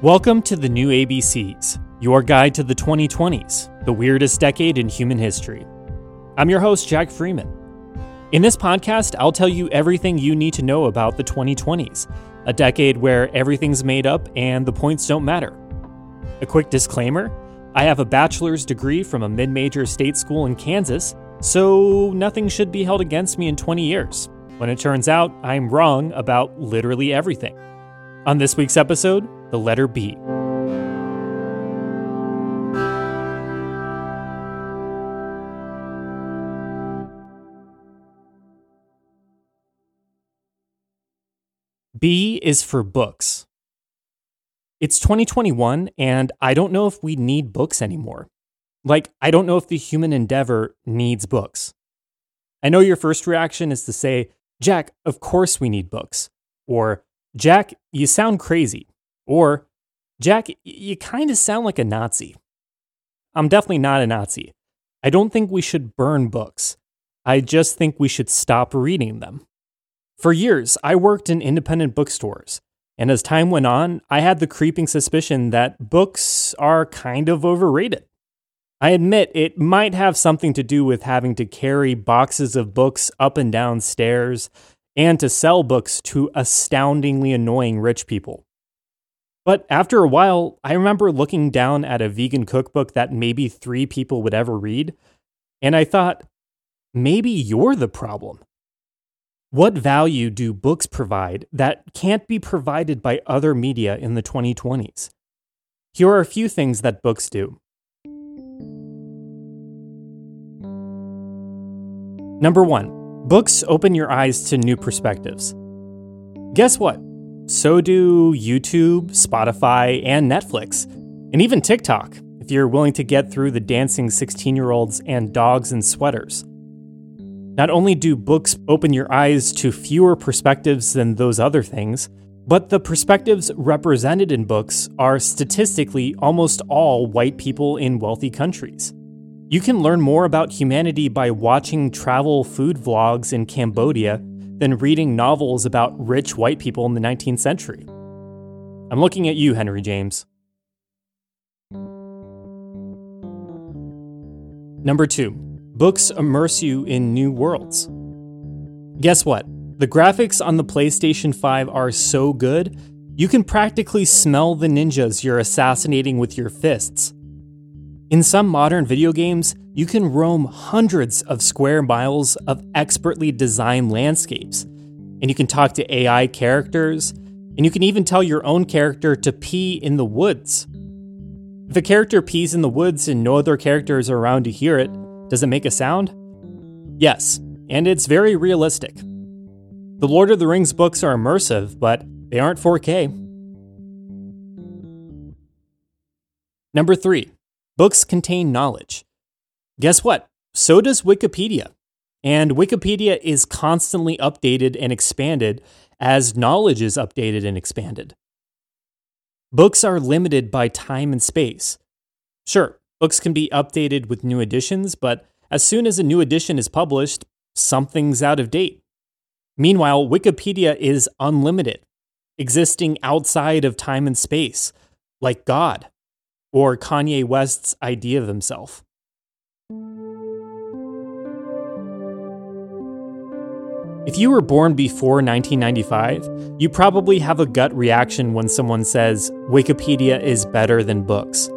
Welcome to The New ABCs, your guide to the 2020s, the weirdest decade in human history. I'm your host, Jack Freeman. In this podcast, I'll tell you everything you need to know about the 2020s, a decade where everything's made up and the points don't matter. A quick disclaimer, I have a bachelor's degree from a mid-major state school in Kansas, so nothing should be held against me in 20 years, when it turns out I'm wrong about literally everything. On this week's episode, the letter B. B is for books. It's 2021, and I don't know if we need books anymore. Like, I don't know if the human endeavor needs books. I know your first reaction is to say, Jack, of course we need books. Or, Jack, you sound crazy. Or, Jack, you kind of sound like a Nazi. I'm definitely not a Nazi. I don't think we should burn books. I just think we should stop reading them. For years, I worked in independent bookstores, and as time went on, I had the creeping suspicion that books are kind of overrated. I admit it might have something to do with having to carry boxes of books up and down stairs, and to sell books to astoundingly annoying rich people. But after a while, I remember looking down at a vegan cookbook that maybe 3 people would ever read, and I thought, maybe you're the problem. What value do books provide that can't be provided by other media in the 2020s? Here are a few things that books do. Number 1, books open your eyes to new perspectives. Guess what? So do YouTube, Spotify, and Netflix, and even TikTok, if you're willing to get through the dancing 16-year-olds and dogs in sweaters. Not only do books open your eyes to fewer perspectives than those other things, but the perspectives represented in books are statistically almost all white people in wealthy countries. You can learn more about humanity by watching travel food vlogs in Cambodia than reading novels about rich white people in the 19th century. I'm looking at you, Henry James. Number 2. Books immerse you in new worlds. Guess what? The graphics on the PlayStation 5 are so good, you can practically smell the ninjas you're assassinating with your fists. In some modern video games, you can roam hundreds of square miles of expertly designed landscapes, and you can talk to AI characters, and you can even tell your own character to pee in the woods. If a character pees in the woods and no other characters are around to hear it, does it make a sound? Yes, and it's very realistic. The Lord of the Rings books are immersive, but they aren't 4K. Number 3, books contain knowledge. Guess what? So does Wikipedia. And Wikipedia is constantly updated and expanded as knowledge is updated and expanded. Books are limited by time and space. Sure. Books can be updated with new editions, but as soon as a new edition is published, something's out of date. Meanwhile, Wikipedia is unlimited, existing outside of time and space, like God, or Kanye West's idea of himself. If you were born before 1995, you probably have a gut reaction when someone says, Wikipedia is better than books.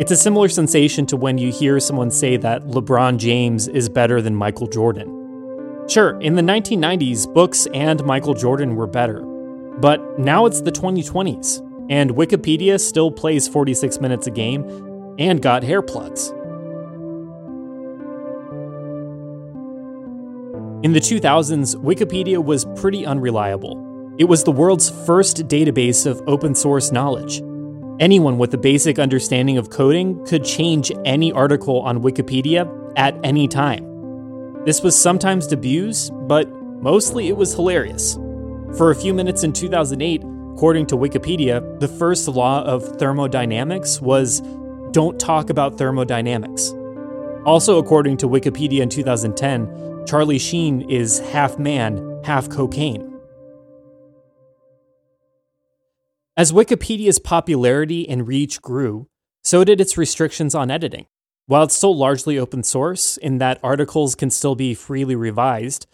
It's a similar sensation to when you hear someone say that LeBron James is better than Michael Jordan. Sure, in the 1990s, books and Michael Jordan were better. But now it's the 2020s, and Wikipedia still plays 46 minutes a game and got hair plugs. In the 2000s, Wikipedia was pretty unreliable. It was the world's first database of open source knowledge. Anyone with a basic understanding of coding could change any article on Wikipedia at any time. This was sometimes abused, but mostly it was hilarious. For a few minutes in 2008, according to Wikipedia, the first law of thermodynamics was, don't talk about thermodynamics. Also, according to Wikipedia in 2010, Charlie Sheen is half man, half cocaine. As Wikipedia's popularity and reach grew, so did its restrictions on editing. While it's still largely open source, in that articles can still be freely revised,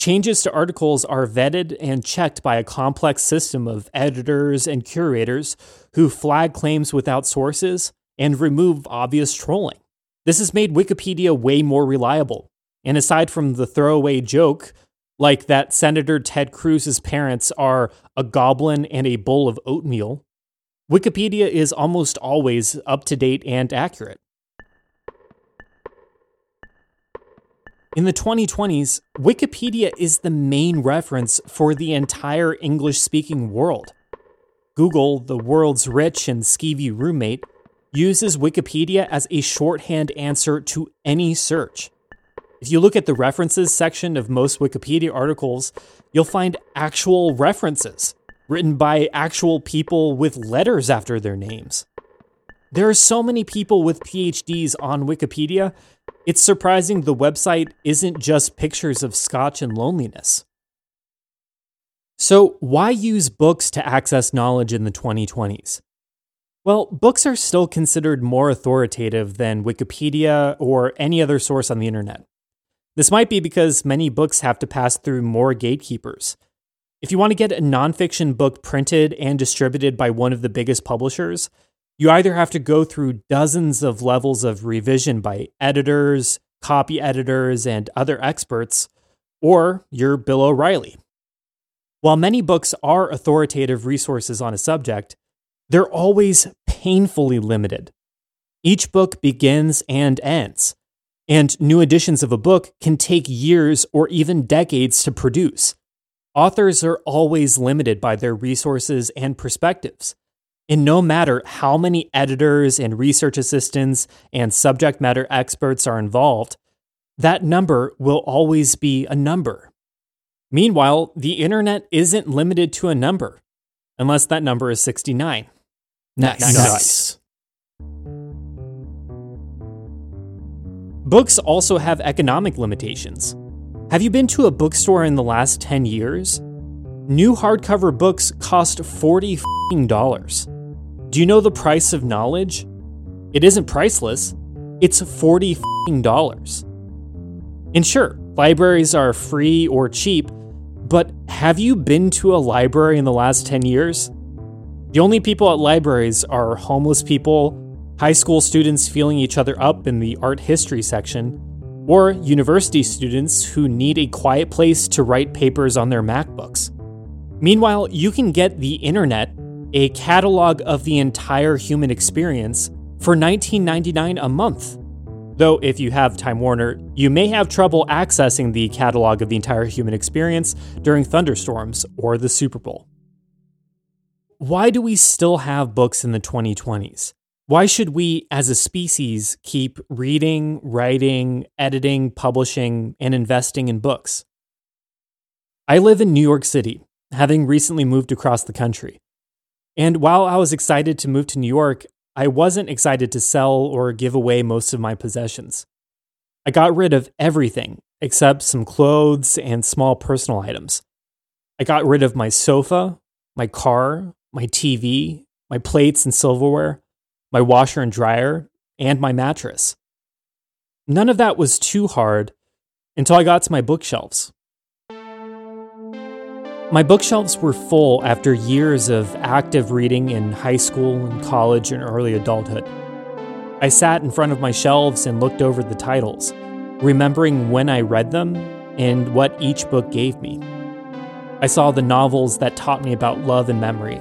changes to articles are vetted and checked by a complex system of editors and curators who flag claims without sources and remove obvious trolling. This has made Wikipedia way more reliable. And aside from the throwaway joke, like that Senator Ted Cruz's parents are a goblin and a bowl of oatmeal, Wikipedia is almost always up-to-date and accurate. In the 2020s, Wikipedia is the main reference for the entire English-speaking world. Google, the world's rich and skeevy roommate, uses Wikipedia as a shorthand answer to any search. If you look at the references section of most Wikipedia articles, you'll find actual references written by actual people with letters after their names. There are so many people with PhDs on Wikipedia, it's surprising the website isn't just pictures of scotch and loneliness. So, why use books to access knowledge in the 2020s? Well, books are still considered more authoritative than Wikipedia or any other source on the internet. This might be because many books have to pass through more gatekeepers. If you want to get a nonfiction book printed and distributed by one of the biggest publishers, you either have to go through dozens of levels of revision by editors, copy editors, and other experts, or you're Bill O'Reilly. While many books are authoritative resources on a subject, they're always painfully limited. Each book begins and ends, and new editions of a book can take years or even decades to produce. Authors are always limited by their resources and perspectives, and no matter how many editors and research assistants and subject matter experts are involved, that number will always be a number. Meanwhile, the internet isn't limited to a number, unless that number is 69. Nice. Books also have economic limitations. Have you been to a bookstore in the last 10 years? New hardcover books cost $40. Do you know the price of knowledge? It isn't priceless. It's $40. And sure, libraries are free or cheap, but have you been to a library in the last 10 years? The only people at libraries are homeless people, high school students feeling each other up in the art history section, or university students who need a quiet place to write papers on their MacBooks. Meanwhile, you can get the internet, a catalog of the entire human experience, for $19.99 a month. Though if you have Time Warner, you may have trouble accessing the catalog of the entire human experience during thunderstorms or the Super Bowl. Why do we still have books in the 2020s? Why should we, as a species, keep reading, writing, editing, publishing, and investing in books? I live in New York City, having recently moved across the country. And while I was excited to move to New York, I wasn't excited to sell or give away most of my possessions. I got rid of everything except some clothes and small personal items. I got rid of my sofa, my car, my TV, my plates and silverware, my washer and dryer, and my mattress. None of that was too hard until I got to my bookshelves. My bookshelves were full after years of active reading in high school and college and early adulthood. I sat in front of my shelves and looked over the titles, remembering when I read them and what each book gave me. I saw the novels that taught me about love and memory.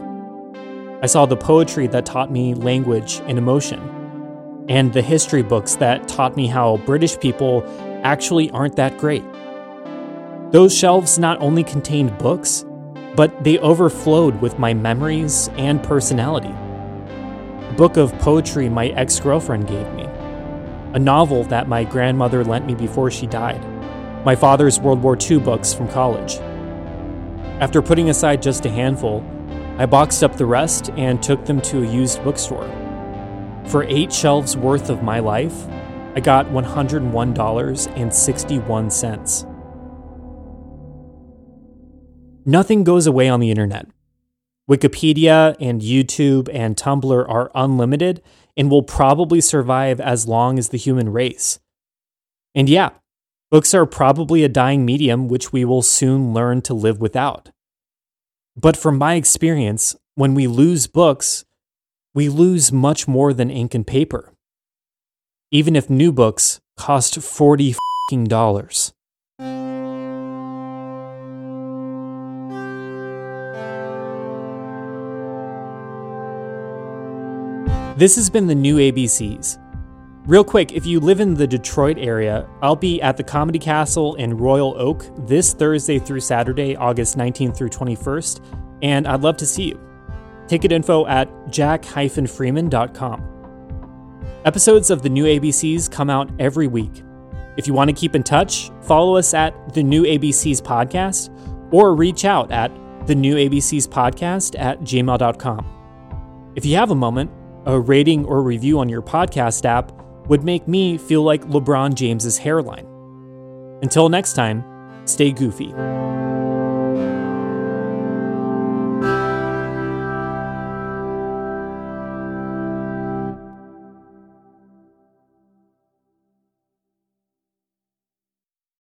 I saw the poetry that taught me language and emotion, and the history books that taught me how British people actually aren't that great. Those shelves not only contained books, but they overflowed with my memories and personality. A book of poetry my ex-girlfriend gave me, a novel that my grandmother lent me before she died, my father's World War II books from college. After putting aside just a handful, I boxed up the rest and took them to a used bookstore. For 8 shelves worth of my life, I got $101.61. Nothing goes away on the internet. Wikipedia and YouTube and Tumblr are unlimited and will probably survive as long as the human race. And yeah, books are probably a dying medium which we will soon learn to live without. But from my experience, when we lose books, we lose much more than ink and paper. Even if new books cost $40. This has been The New ABCs. Real quick, if you live in the Detroit area, I'll be at the Comedy Castle in Royal Oak this Thursday through Saturday, August 19th through 21st, and I'd love to see you. Ticket info at jack-freeman.com. Episodes of The New ABCs come out every week. If you want to keep in touch, follow us at The New ABCs Podcast or reach out at thenewabcspodcast@gmail.com. If you have a moment, a rating or review on your podcast app would make me feel like LeBron James's hairline. Until next time, stay goofy.